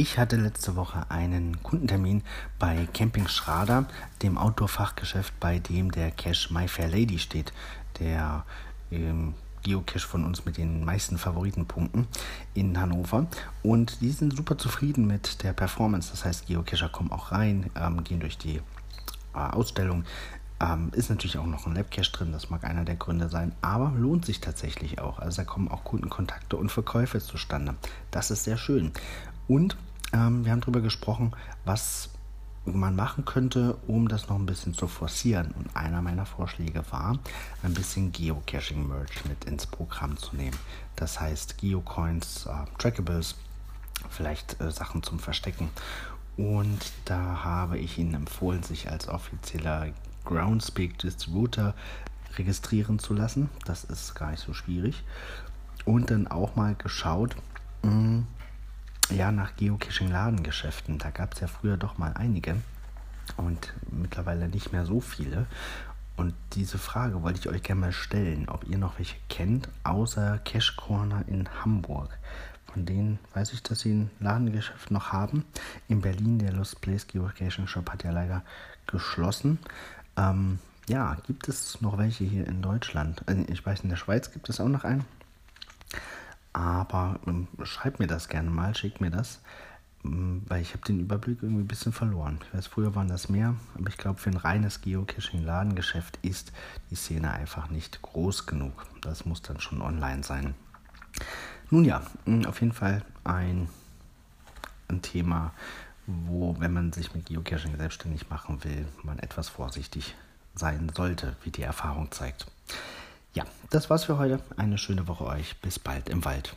Ich hatte letzte Woche einen Kundentermin bei Camping Schrader, dem Outdoor-Fachgeschäft, bei dem der Cache My Fair Lady steht, der Geocache von uns mit den meisten Favoritenpunkten in Hannover. Und die sind super zufrieden mit der Performance. Das heißt, Geocacher kommen auch rein, gehen durch die Ausstellung. Ist natürlich auch noch ein Labcache drin, das mag einer der Gründe sein, aber lohnt sich tatsächlich auch. Also da kommen auch Kundenkontakte und Verkäufe zustande. Das ist sehr schön. Und wir haben darüber gesprochen, was man machen könnte, um das noch ein bisschen zu forcieren. Und einer meiner Vorschläge war, ein bisschen Geocaching-Merch mit ins Programm zu nehmen. Das heißt Geocoins, Trackables, vielleicht Sachen zum Verstecken. Und da habe ich Ihnen empfohlen, sich als offizieller Groundspeak-Distributor registrieren zu lassen. Das ist gar nicht so schwierig. Und dann auch mal geschaut, nach Geocaching-Ladengeschäften. Da gab es ja früher doch mal einige und mittlerweile nicht mehr so viele. Und diese Frage wollte ich euch gerne mal stellen, ob ihr noch welche kennt, außer Cash Corner in Hamburg. Von denen weiß ich, dass sie ein Ladengeschäft noch haben. In Berlin, der Lost Place Geocaching Shop hat ja leider geschlossen. Gibt es noch welche hier in Deutschland? Also ich weiß, in der Schweiz gibt es auch noch einen. Aber schreibt mir das gerne mal, schickt mir das, weil ich habe den Überblick irgendwie ein bisschen verloren. Ich weiß, früher waren das mehr, aber ich glaube, für ein reines Geocaching-Ladengeschäft ist die Szene einfach nicht groß genug. Das muss dann schon online sein. Nun ja, auf jeden Fall ein Thema, wo, wenn man sich mit Geocaching selbstständig machen will, man etwas vorsichtig sein sollte, wie die Erfahrung zeigt. Ja, das war's für heute. Eine schöne Woche euch. Bis bald im Wald.